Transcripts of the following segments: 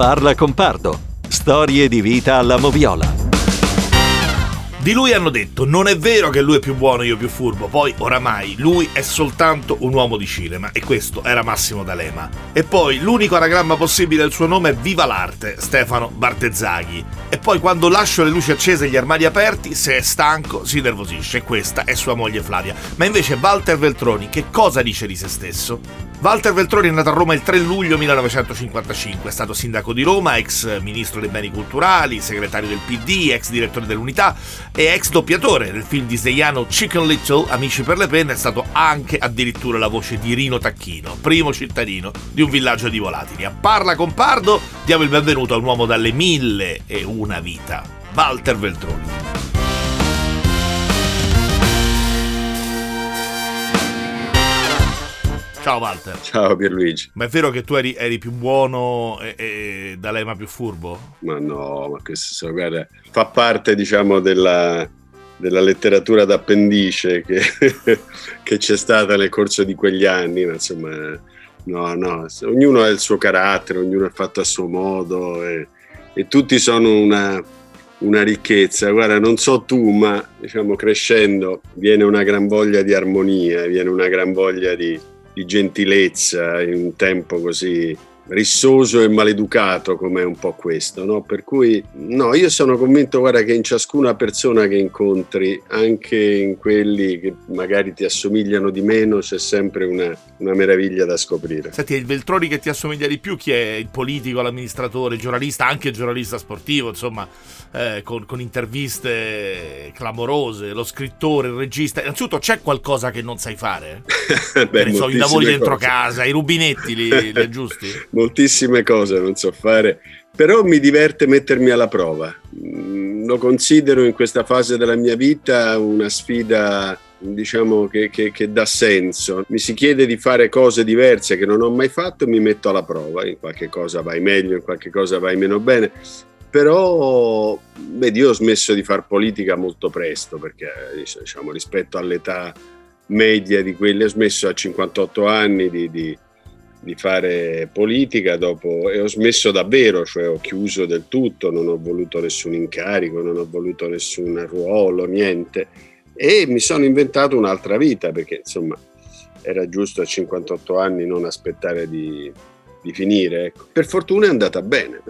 Parla con Pardo. Storie di vita alla Moviola. Di lui hanno detto: non è vero che lui è più buono e io più furbo. Poi oramai lui è soltanto un uomo di cinema, e questo era Massimo D'Alema. E poi l'unico anagramma possibile del suo nome è Viva l'arte, Stefano Bartezzaghi. E poi quando lascio le luci accese e gli armadi aperti, se è stanco si nervosisce, e questa è sua moglie Flavia. Ma invece Walter Veltroni che cosa dice di se stesso? Walter Veltroni è nato a Roma il 3 luglio 1955, è stato sindaco di Roma, ex ministro dei beni culturali, segretario del PD, ex direttore dell'Unità e ex doppiatore del film disneyano Chicken Little, Amici per le penne. È stato anche addirittura la voce di Rino Tacchino, primo cittadino di un villaggio di volatili. A Parla con Pardo diamo il benvenuto a un uomo dalle 1001 vita, Walter Veltroni. Ciao Walter. Ciao Pierluigi. Ma è vero che tu eri più buono e D'Alema più furbo? Ma no, ma questo, guarda, fa parte, diciamo, della letteratura d'appendice che, che c'è stata nel corso di quegli anni. Ma insomma, no, ognuno ha il suo carattere, ognuno è fatto a suo modo e tutti sono una ricchezza. Guarda, non so tu, ma diciamo crescendo viene una gran voglia di armonia, viene una gran voglia di gentilezza in un tempo così rissoso e maleducato come è un po' questo, no? Per cui no, io sono convinto, guarda, che in ciascuna persona che incontri, anche in quelli che magari ti assomigliano di meno, c'è sempre una meraviglia da scoprire. Senti, il Veltroni che ti assomiglia di più chi è? Il politico, l'amministratore, il giornalista, anche il giornalista sportivo, insomma, con interviste clamorose, lo scrittore, il regista. Innanzitutto c'è qualcosa che non sai fare? Beh, so, i lavori dentro casa, i rubinetti li aggiusti? Moltissime cose non so fare, però mi diverte mettermi alla prova. Lo considero in questa fase della mia vita una sfida, diciamo, che dà senso. Mi si chiede di fare cose diverse che non ho mai fatto e mi metto alla prova. In qualche cosa vai meglio, in qualche cosa vai meno bene. Però vedi, io ho smesso di far politica molto presto, perché, diciamo, rispetto all'età media di quelli, ho smesso a 58 anni di fare politica dopo, e ho smesso davvero, cioè ho chiuso del tutto, non ho voluto nessun incarico, non ho voluto nessun ruolo, niente, e mi sono inventato un'altra vita, perché insomma era giusto a 58 anni non aspettare di finire, ecco. Per fortuna è andata bene.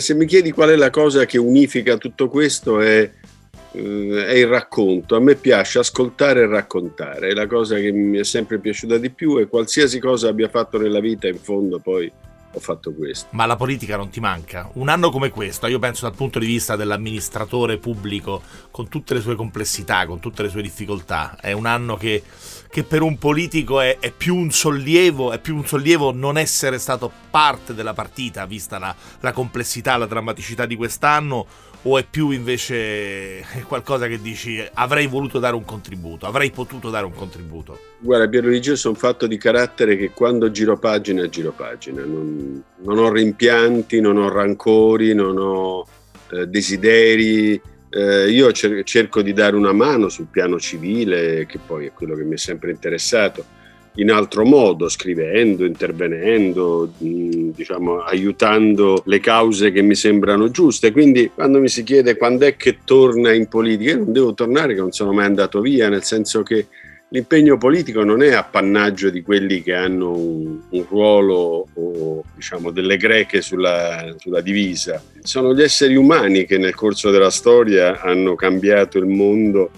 Se mi chiedi qual è la cosa che unifica tutto questo, è il racconto. A me piace ascoltare e raccontare, è la cosa che mi è sempre piaciuta di più, e qualsiasi cosa abbia fatto nella vita, in fondo poi ho fatto questo. Ma la politica non ti manca? Un anno come questo, io penso dal punto di vista dell'amministratore pubblico, con tutte le sue complessità, con tutte le sue difficoltà, è un anno che per un politico è più un sollievo, non essere stato parte della partita, vista la complessità, la drammaticità di quest'anno, o è più invece qualcosa che dici avrei voluto dare un contributo, avrei potuto dare un contributo? Guarda Pierluigi, io sono fatto di carattere che quando giro pagina, non ho rimpianti, non ho rancori, non ho desideri. Io cerco di dare una mano sul piano civile, che poi è quello che mi è sempre interessato, in altro modo, scrivendo, intervenendo, diciamo aiutando le cause che mi sembrano giuste. Quindi quando mi si chiede quando è che torna in politica, io non devo tornare, che non sono mai andato via, nel senso che l'impegno politico non è appannaggio di quelli che hanno un ruolo o, diciamo, delle greche sulla divisa. Sono gli esseri umani che nel corso della storia hanno cambiato il mondo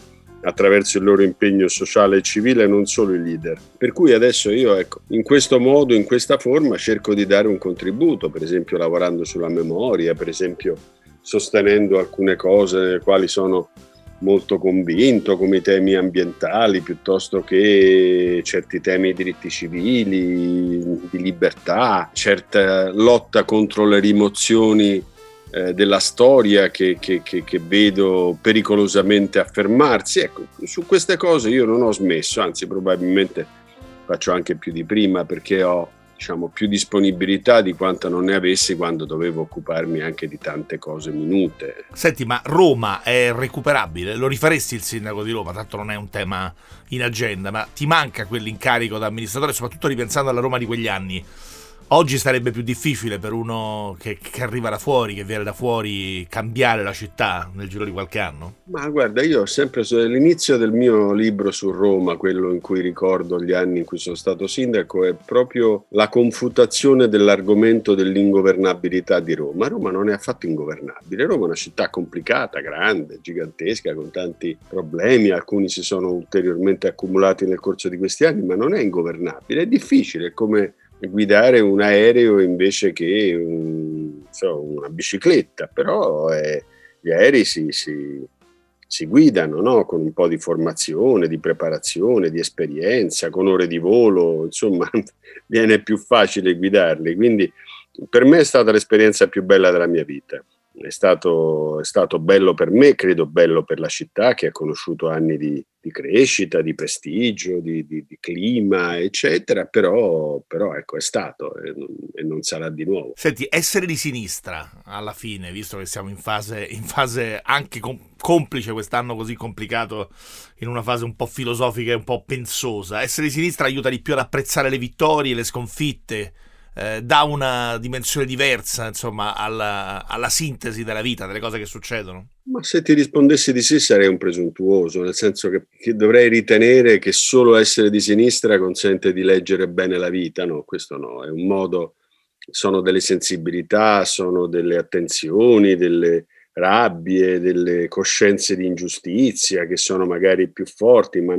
attraverso il loro impegno sociale e civile, non solo i leader. Per cui adesso io, ecco, in questo modo, in questa forma, cerco di dare un contributo, per esempio lavorando sulla memoria, per esempio sostenendo alcune cose nelle quali sono molto convinto, come i temi ambientali, piuttosto che certi temi di diritti civili, di libertà, certa lotta contro le rimozioni della storia che vedo pericolosamente affermarsi. Ecco, su queste cose io non ho smesso, anzi probabilmente faccio anche più di prima, perché ho, diciamo, più disponibilità di quanto non ne avessi quando dovevo occuparmi anche di tante cose minute. Senti, ma Roma è recuperabile? Lo rifaresti il sindaco di Roma? Tanto non è un tema in agenda, ma ti manca quell'incarico da amministratore, soprattutto ripensando alla Roma di quegli anni? Oggi sarebbe più difficile per uno che arriva da fuori, che viene da fuori, cambiare la città nel giro di qualche anno? Ma guarda, io ho sempre, l'inizio del mio libro su Roma, quello in cui ricordo gli anni in cui sono stato sindaco, è proprio la confutazione dell'argomento dell'ingovernabilità di Roma. Roma non è affatto ingovernabile, Roma è una città complicata, grande, gigantesca, con tanti problemi, alcuni si sono ulteriormente accumulati nel corso di questi anni, ma non è ingovernabile, è difficile, è come guidare un aereo invece che una bicicletta, però gli aerei si guidano, no? Con un po' di formazione, di preparazione, di esperienza, con ore di volo, insomma viene più facile guidarli, quindi per me è stata l'esperienza più bella della mia vita. È stato bello per me, credo bello per la città, che ha conosciuto anni di crescita, di prestigio, di clima, eccetera, però ecco, è stato e non sarà di nuovo. Senti, essere di sinistra alla fine, visto che siamo in fase anche complice quest'anno così complicato, in una fase un po' filosofica e un po' pensosa, essere di sinistra aiuta di più ad apprezzare le vittorie, le sconfitte, dà una dimensione diversa, insomma, alla sintesi della vita, delle cose che succedono? Ma se ti rispondessi di sì sarei un presuntuoso, nel senso che dovrei ritenere che solo essere di sinistra consente di leggere bene la vita. No, questo no, è un modo, sono delle sensibilità, sono delle attenzioni, delle rabbie, delle coscienze di ingiustizia che sono magari più forti, ma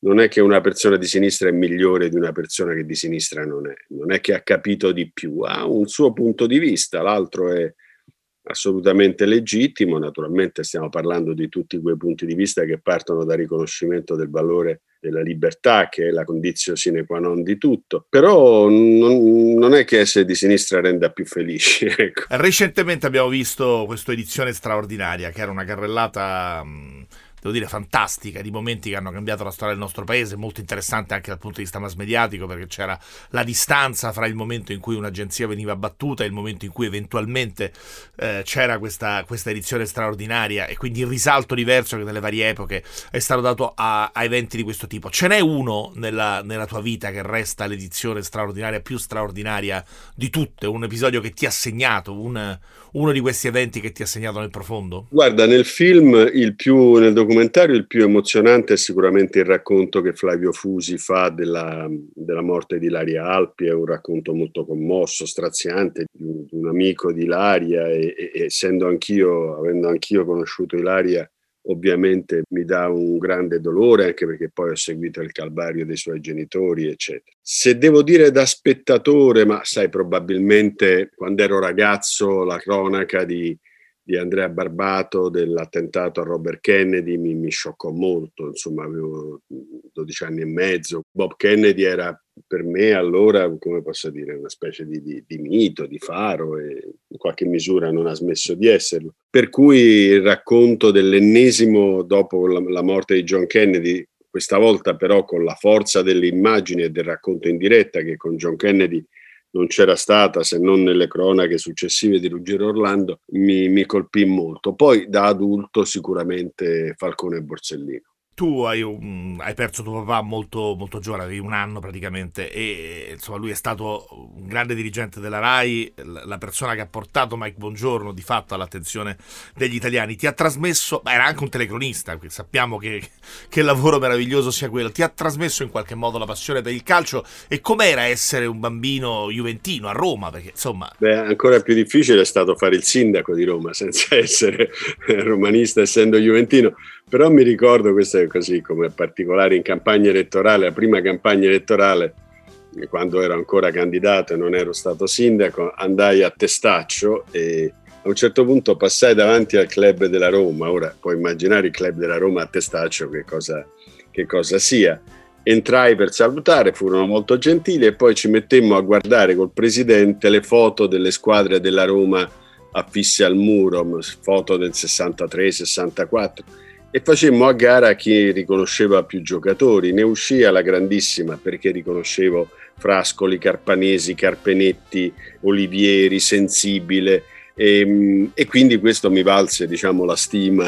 non è che una persona di sinistra è migliore di una persona che di sinistra non è, non è che ha capito di più, ha un suo punto di vista, l'altro è assolutamente legittimo, naturalmente stiamo parlando di tutti quei punti di vista che partono dal riconoscimento del valore della libertà, che è la condizio sine qua non di tutto, però non è che essere di sinistra renda più felici, ecco. Recentemente abbiamo visto questa edizione straordinaria, che era una carrellata devo dire fantastica, di momenti che hanno cambiato la storia del nostro paese, molto interessante anche dal punto di vista massmediatico, perché c'era la distanza fra il momento in cui un'agenzia veniva battuta e il momento in cui eventualmente c'era questa edizione straordinaria, e quindi il risalto diverso che nelle varie epoche è stato dato a eventi di questo tipo. Ce n'è uno nella tua vita che resta l'edizione straordinaria, più straordinaria di tutte, un episodio che ti ha segnato, uno di questi eventi che ti ha segnato nel profondo? Guarda, nel documentario il più emozionante è sicuramente il racconto che Flavio Fusi fa della morte di Ilaria Alpi, è un racconto molto commosso, straziante, di un amico di Ilaria, e avendo anch'io conosciuto Ilaria, ovviamente mi dà un grande dolore, anche perché poi ho seguito il calvario dei suoi genitori, eccetera. Se devo dire da spettatore, ma sai, probabilmente quando ero ragazzo la cronaca di Andrea Barbato, dell'attentato a Robert Kennedy, mi scioccò molto, insomma avevo 12 anni e mezzo. Bob Kennedy era per me allora, come posso dire, una specie di mito, di faro, e in qualche misura non ha smesso di esserlo. Per cui il racconto dell'ennesimo, dopo la morte di John Kennedy, questa volta però con la forza dell'immagine e del racconto in diretta, che con John Kennedy non c'era stata se non nelle cronache successive di Ruggero Orlando, mi colpì molto. Poi da adulto sicuramente Falcone e Borsellino. Tu hai perso tuo papà molto, molto giovane, avevi un anno praticamente, e insomma lui è stato un grande dirigente della RAI, la persona che ha portato Mike Buongiorno di fatto all'attenzione degli italiani. Ti ha trasmesso, era anche un telecronista, sappiamo che lavoro meraviglioso sia quello, ti ha trasmesso in qualche modo la passione per il calcio, e com'era essere un bambino juventino a Roma? Perché insomma... ancora più difficile è stato fare il sindaco di Roma senza essere romanista, essendo juventino. Però mi ricordo, questo è così come particolare, in campagna elettorale, la prima campagna elettorale, quando ero ancora candidato e non ero stato sindaco, andai a Testaccio e a un certo punto passai davanti al club della Roma. Ora puoi immaginare il club della Roma a Testaccio che cosa sia. Entrai per salutare, furono molto gentili, e poi ci mettemmo a guardare col presidente le foto delle squadre della Roma affisse al muro, foto del 63, 64. E facemmo a gara chi riconosceva più giocatori, ne uscì alla grandissima perché riconoscevo Frascoli, Carpanesi, Carpenetti, Olivieri, Sensibile, E quindi questo mi valse, diciamo, la stima.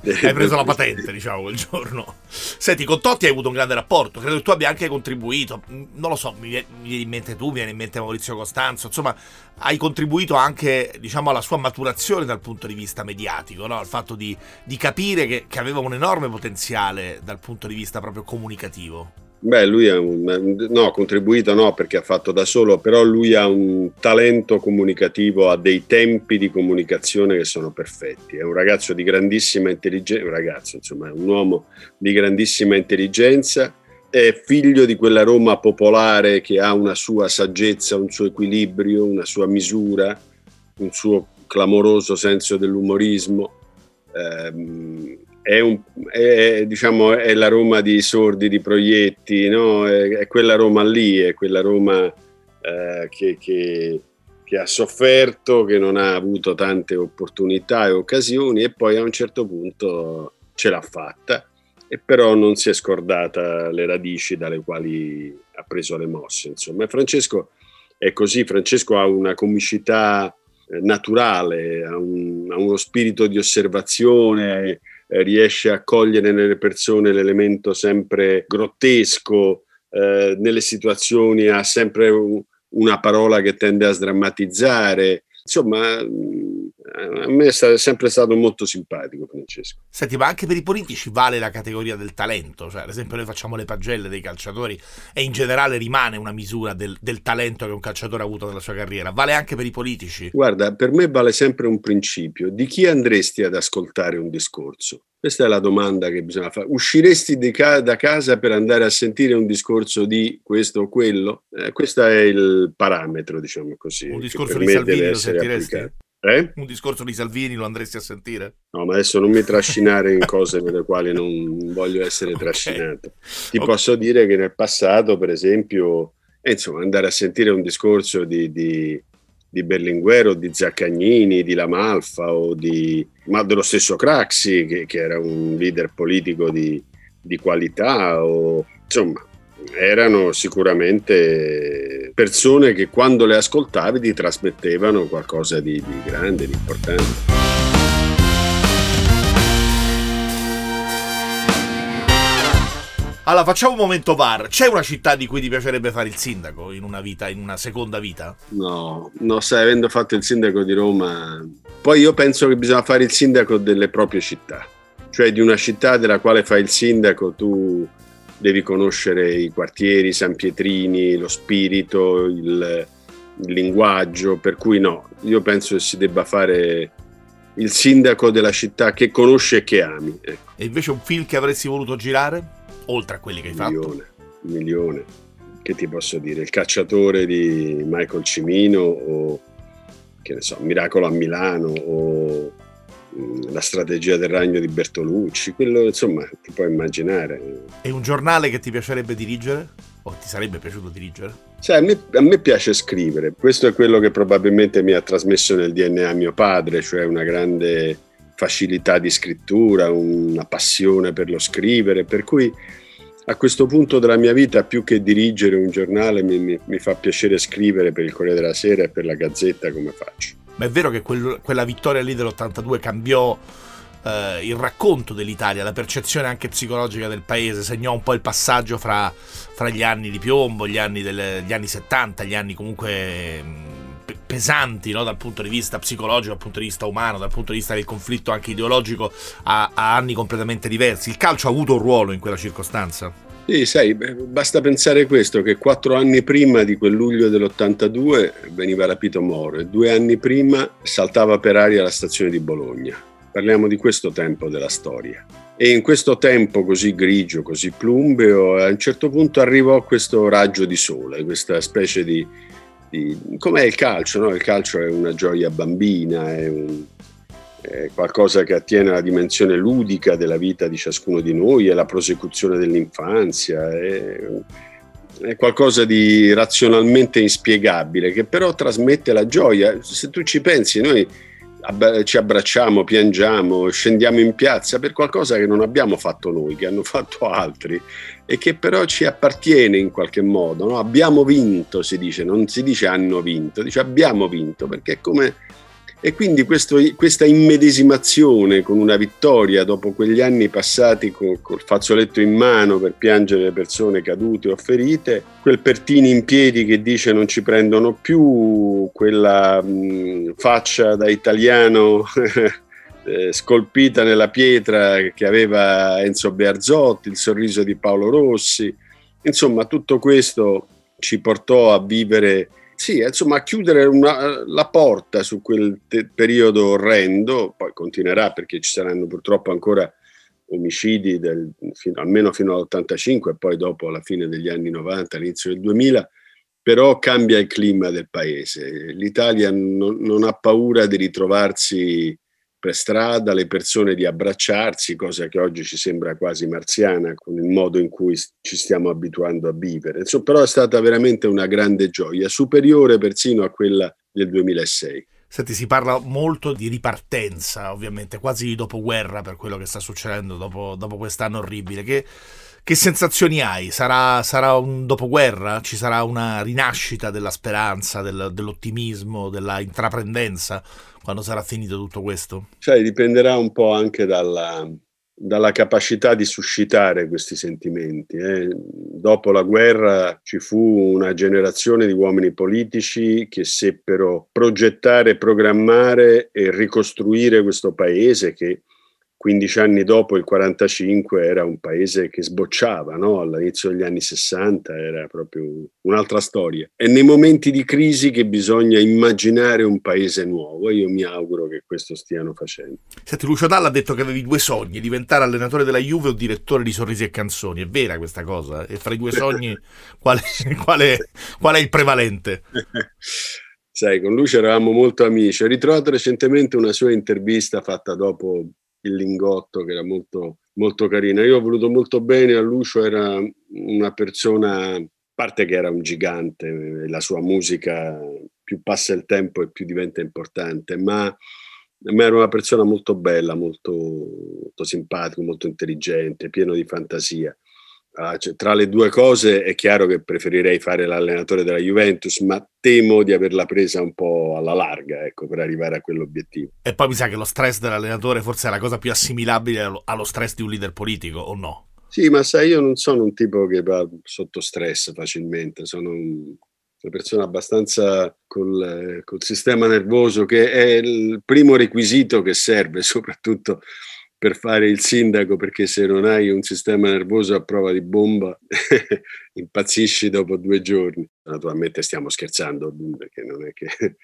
Hai preso la patente, diciamo, quel giorno. Senti, con Totti hai avuto un grande rapporto, credo che tu abbia anche contribuito, non lo so, mi viene in mente tu, mi viene in mente Maurizio Costanzo, insomma hai contribuito anche, diciamo, alla sua maturazione dal punto di vista mediatico, no? Al fatto di capire che aveva un enorme potenziale dal punto di vista proprio comunicativo. Beh, lui ha contribuito perché ha fatto da solo, però lui ha un talento comunicativo, ha dei tempi di comunicazione che sono perfetti. È un ragazzo di grandissima intelligenza, è un uomo di grandissima intelligenza, è figlio di quella Roma popolare che ha una sua saggezza, un suo equilibrio, una sua misura, un suo clamoroso senso dell'umorismo. È la Roma di Sordi, di Proietti, no? È quella Roma lì, è quella Roma che ha sofferto, che non ha avuto tante opportunità e occasioni, e poi a un certo punto ce l'ha fatta, e però non si è scordata le radici dalle quali ha preso le mosse, insomma. Francesco è così, Francesco ha una comicità naturale, ha uno spirito di osservazione, riesce a cogliere nelle persone l'elemento sempre grottesco, nelle situazioni ha sempre una parola che tende a sdrammatizzare, insomma a me è sempre stato molto simpatico Francesco. Senti, ma anche per i politici vale la categoria del talento, cioè ad esempio noi facciamo le pagelle dei calciatori e in generale rimane una misura del talento che un calciatore ha avuto nella sua carriera, vale anche per i politici? Guarda, per me vale sempre un principio: di chi andresti ad ascoltare un discorso? Questa è la domanda che bisogna fare. Usciresti da casa per andare a sentire un discorso di questo o quello? Questo è il parametro, diciamo così. Un discorso di Salvini lo sentiresti? Un discorso di Salvini lo andresti a sentire? No, ma adesso non mi trascinare in cose per le quali non voglio essere trascinato. Posso dire che nel passato, per esempio, andare a sentire un discorso di Berlinguero, di Zaccagnini, di La Malfa ma dello stesso Craxi che era un leader politico di qualità, erano sicuramente persone che quando le ascoltavi ti trasmettevano qualcosa di grande, di importante. Allora, facciamo un momento VAR. C'è una città di cui ti piacerebbe fare il sindaco in una vita, in una seconda vita? No, sai, avendo fatto il sindaco di Roma, poi io penso che bisogna fare il sindaco delle proprie città, cioè di una città della quale fai il sindaco tu devi conoscere i quartieri, i sanpietrini, lo spirito, il linguaggio, per cui no, io penso che si debba fare il sindaco della città che conosce e che ami. Ecco. E invece un film che avresti voluto girare? Oltre a quelli che hai fatto? Un milione. Che ti posso dire? Il cacciatore di Michael Cimino, o che ne so, Miracolo a Milano, o La strategia del ragno di Bertolucci, quello insomma ti puoi immaginare. E un giornale che ti piacerebbe dirigere? O ti sarebbe piaciuto dirigere? Sai, a me piace scrivere, questo è quello che probabilmente mi ha trasmesso nel DNA mio padre, cioè una grande facilità di scrittura, una passione per lo scrivere, per cui a questo punto della mia vita più che dirigere un giornale mi fa piacere scrivere per il Corriere della Sera e per la Gazzetta, come faccio. Ma è vero che quella vittoria lì dell'82 cambiò il racconto dell'Italia, la percezione anche psicologica del paese, segnò un po' il passaggio fra gli anni di piombo, gli anni 70, gli anni comunque pesanti, no? Dal punto di vista psicologico, dal punto di vista umano, dal punto di vista del conflitto anche ideologico, a anni completamente diversi. Il calcio ha avuto un ruolo in quella circostanza? Sì, sai, basta pensare questo, che 4 anni prima di quel luglio dell'82 veniva rapito Moro e 2 anni prima saltava per aria la stazione di Bologna. Parliamo di questo tempo della storia. E in questo tempo così grigio, così plumbeo, a un certo punto arrivò questo raggio di sole, questa specie di com'è il calcio, no? Il calcio è una gioia bambina, è qualcosa che attiene alla dimensione ludica della vita di ciascuno di noi, è la prosecuzione dell'infanzia, è qualcosa di razionalmente inspiegabile che però trasmette la gioia. Se tu ci pensi, noi ci abbracciamo, piangiamo, scendiamo in piazza per qualcosa che non abbiamo fatto noi, che hanno fatto altri e che però ci appartiene in qualche modo, no? Abbiamo vinto, si dice, non si dice hanno vinto, dice abbiamo vinto, perché è come E quindi questa immedesimazione con una vittoria dopo quegli anni passati col fazzoletto in mano per piangere le persone cadute o ferite, quel Pertini in piedi che dice non ci prendono più, quella faccia da italiano scolpita nella pietra che aveva Enzo Bearzotti, il sorriso di Paolo Rossi, insomma tutto questo ci portò a vivere, sì, insomma, a chiudere la porta su quel periodo orrendo. Poi continuerà, perché ci saranno purtroppo ancora omicidi almeno fino all'85 e poi dopo alla fine degli anni 90, inizio del 2000, però cambia il clima del paese. L'Italia non ha paura di ritrovarsi per strada, le persone di abbracciarsi, cosa che oggi ci sembra quasi marziana con il modo in cui ci stiamo abituando a vivere. Insomma, però è stata veramente una grande gioia, superiore persino a quella del 2006. Senti, si parla molto di ripartenza, ovviamente, quasi di dopoguerra per quello che sta succedendo dopo quest'anno orribile. Che sensazioni hai? Sarà un dopoguerra? Ci sarà una rinascita della speranza, dell'ottimismo, della intraprendenza quando sarà finito tutto questo? Cioè, dipenderà un po' anche dalla capacità di suscitare questi sentimenti. Dopo la guerra ci fu una generazione di uomini politici che seppero progettare, programmare e ricostruire questo paese che 15 anni dopo il 45 era un paese che sbocciava, no? All'inizio degli anni 60 era proprio un'altra storia. È nei momenti di crisi che bisogna immaginare un paese nuovo, e io mi auguro che questo stiano facendo. Senti, Lucio Dalla ha detto che avevi due sogni: diventare allenatore della Juve o direttore di Sorrisi e Canzoni. È vera questa cosa? E fra i due sogni qual è il prevalente? Sai, con Lucio eravamo molto amici. Ho ritrovato recentemente una sua intervista fatta dopo il Lingotto, che era molto, molto carina. Io ho voluto molto bene a Lucio, era una persona, a parte che era un gigante, la sua musica più passa il tempo e più diventa importante, ma era una persona molto bella, molto, molto simpatica, molto intelligente, pieno di fantasia. Cioè, tra le due cose è chiaro che preferirei fare l'allenatore della Juventus, ma temo di averla presa un po' alla larga, ecco, per arrivare a quell'obiettivo. E poi mi sa che lo stress dell'allenatore forse è la cosa più assimilabile allo stress di un leader politico, o no? Sì, ma sai, io non sono un tipo che va sotto stress facilmente, sono una persona abbastanza col sistema nervoso, che è il primo requisito che serve soprattutto per fare il sindaco, perché se non hai un sistema nervoso a prova di bomba impazzisci dopo 2 giorni. Naturalmente stiamo scherzando, perché non è che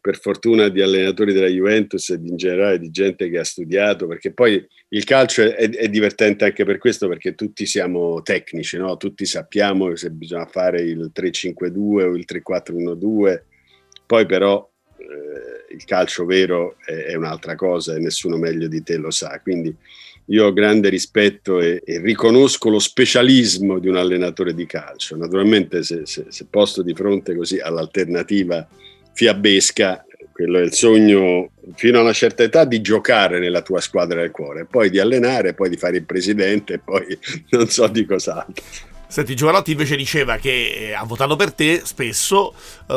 per fortuna di allenatori della Juventus e in generale di gente che ha studiato, perché poi il calcio è divertente anche per questo, perché tutti siamo tecnici, no? Tutti sappiamo se bisogna fare il 3-5-2 o il 3-4-1-2, poi però il calcio vero è un'altra cosa e nessuno meglio di te lo sa. Quindi io ho grande rispetto e riconosco lo specialismo di un allenatore di calcio. Naturalmente se posto di fronte così all'alternativa fiabesca, quello è il sogno fino a una certa età, di giocare nella tua squadra del cuore, poi di allenare, poi di fare il presidente, poi non so di cos'altro. Senti, Giovanotti invece diceva che ha votato per te spesso,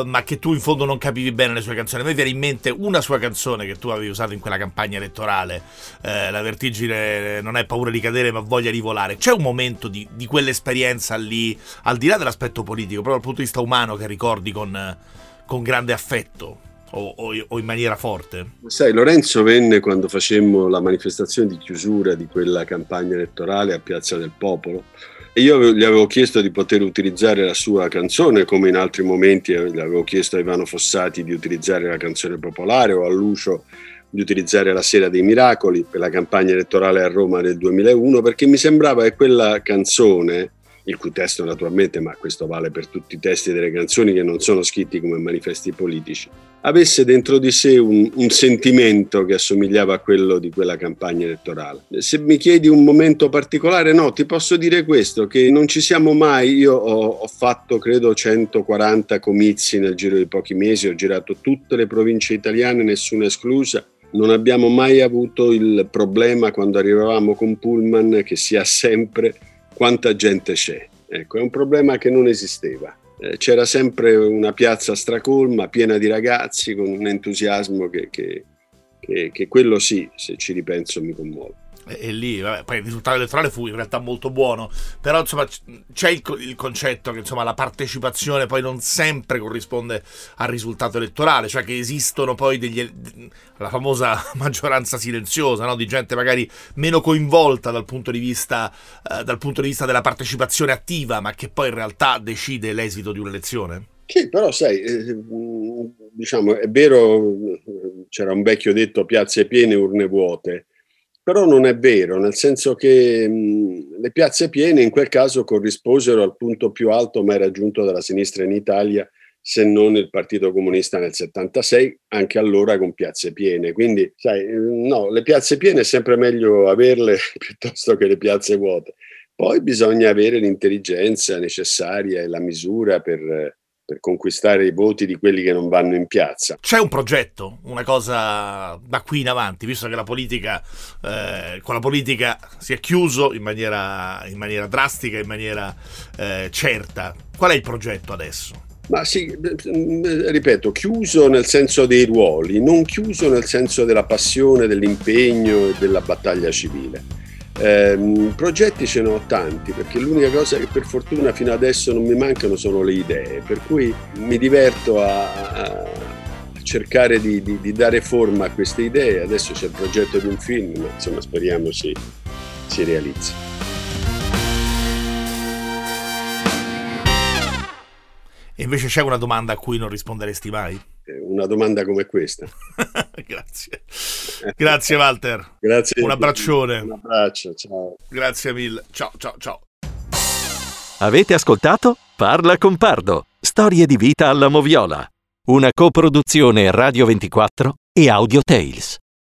ma che tu in fondo non capivi bene le sue canzoni. A me viene in mente una sua canzone che tu avevi usato in quella campagna elettorale, La vertigine non è paura di cadere ma voglia di volare. C'è un momento di quell'esperienza lì, al di là dell'aspetto politico, proprio dal punto di vista umano, che ricordi con grande affetto o in maniera forte? Sai, Lorenzo venne quando facemmo la manifestazione di chiusura di quella campagna elettorale a Piazza del Popolo. Io gli avevo chiesto di poter utilizzare la sua canzone, come in altri momenti gli avevo chiesto a Ivano Fossati di utilizzare la canzone popolare o a Lucio di utilizzare La Sera dei Miracoli per la campagna elettorale a Roma del 2001, perché mi sembrava che quella canzone, il cui testo naturalmente, ma questo vale per tutti i testi delle canzoni che non sono scritti come manifesti politici, avesse dentro di sé un sentimento che assomigliava a quello di quella campagna elettorale. Se mi chiedi un momento particolare, no, ti posso dire questo, che non ci siamo mai, io ho fatto credo 140 comizi nel giro di pochi mesi, ho girato tutte le province italiane, nessuna esclusa. Non abbiamo mai avuto il problema, quando arrivavamo con Pullman, che sia sempre quanta gente c'è. Ecco, è un problema che non esisteva. c'era sempre una piazza stracolma, piena di ragazzi, con un entusiasmo che quello sì, se ci ripenso, mi commuove. E lì, vabbè, poi il risultato elettorale fu in realtà molto buono, però insomma c'è il concetto che insomma la partecipazione poi non sempre corrisponde al risultato elettorale, cioè che esistono poi la famosa maggioranza silenziosa, no? Di gente magari meno coinvolta dal punto di vista della partecipazione attiva, ma che poi in realtà decide l'esito di un'elezione. Che però sai, diciamo, è vero, c'era un vecchio detto piazze piene, urne vuote. Però non è vero, nel senso che le piazze piene in quel caso corrisposero al punto più alto mai raggiunto dalla sinistra in Italia, se non il Partito Comunista nel 76, anche allora con piazze piene. Quindi, sai, no, le piazze piene è sempre meglio averle piuttosto che le piazze vuote. Poi bisogna avere l'intelligenza necessaria e la misura per conquistare i voti di quelli che non vanno in piazza. C'è un progetto, una cosa da qui in avanti, visto che la politica, con la politica si è chiuso in maniera drastica, in maniera certa. Qual è il progetto adesso? Ma sì, ripeto, chiuso nel senso dei ruoli, non chiuso nel senso della passione, dell'impegno e della battaglia civile. Progetti ce ne ho tanti, perché l'unica cosa che per fortuna fino adesso non mi mancano sono le idee, per cui mi diverto a cercare di dare forma a queste idee. Adesso c'è il progetto di un film, ma insomma speriamo si realizzi. E invece c'è una domanda a cui non risponderesti mai? Una domanda come questa. Grazie Walter. Grazie. Un abbraccione. Un abbraccio, ciao. Grazie mille. Ciao, ciao, ciao. Avete ascoltato Parla con Pardo, storie di vita alla Moviola, una coproduzione Radio 24 e Audio Tales.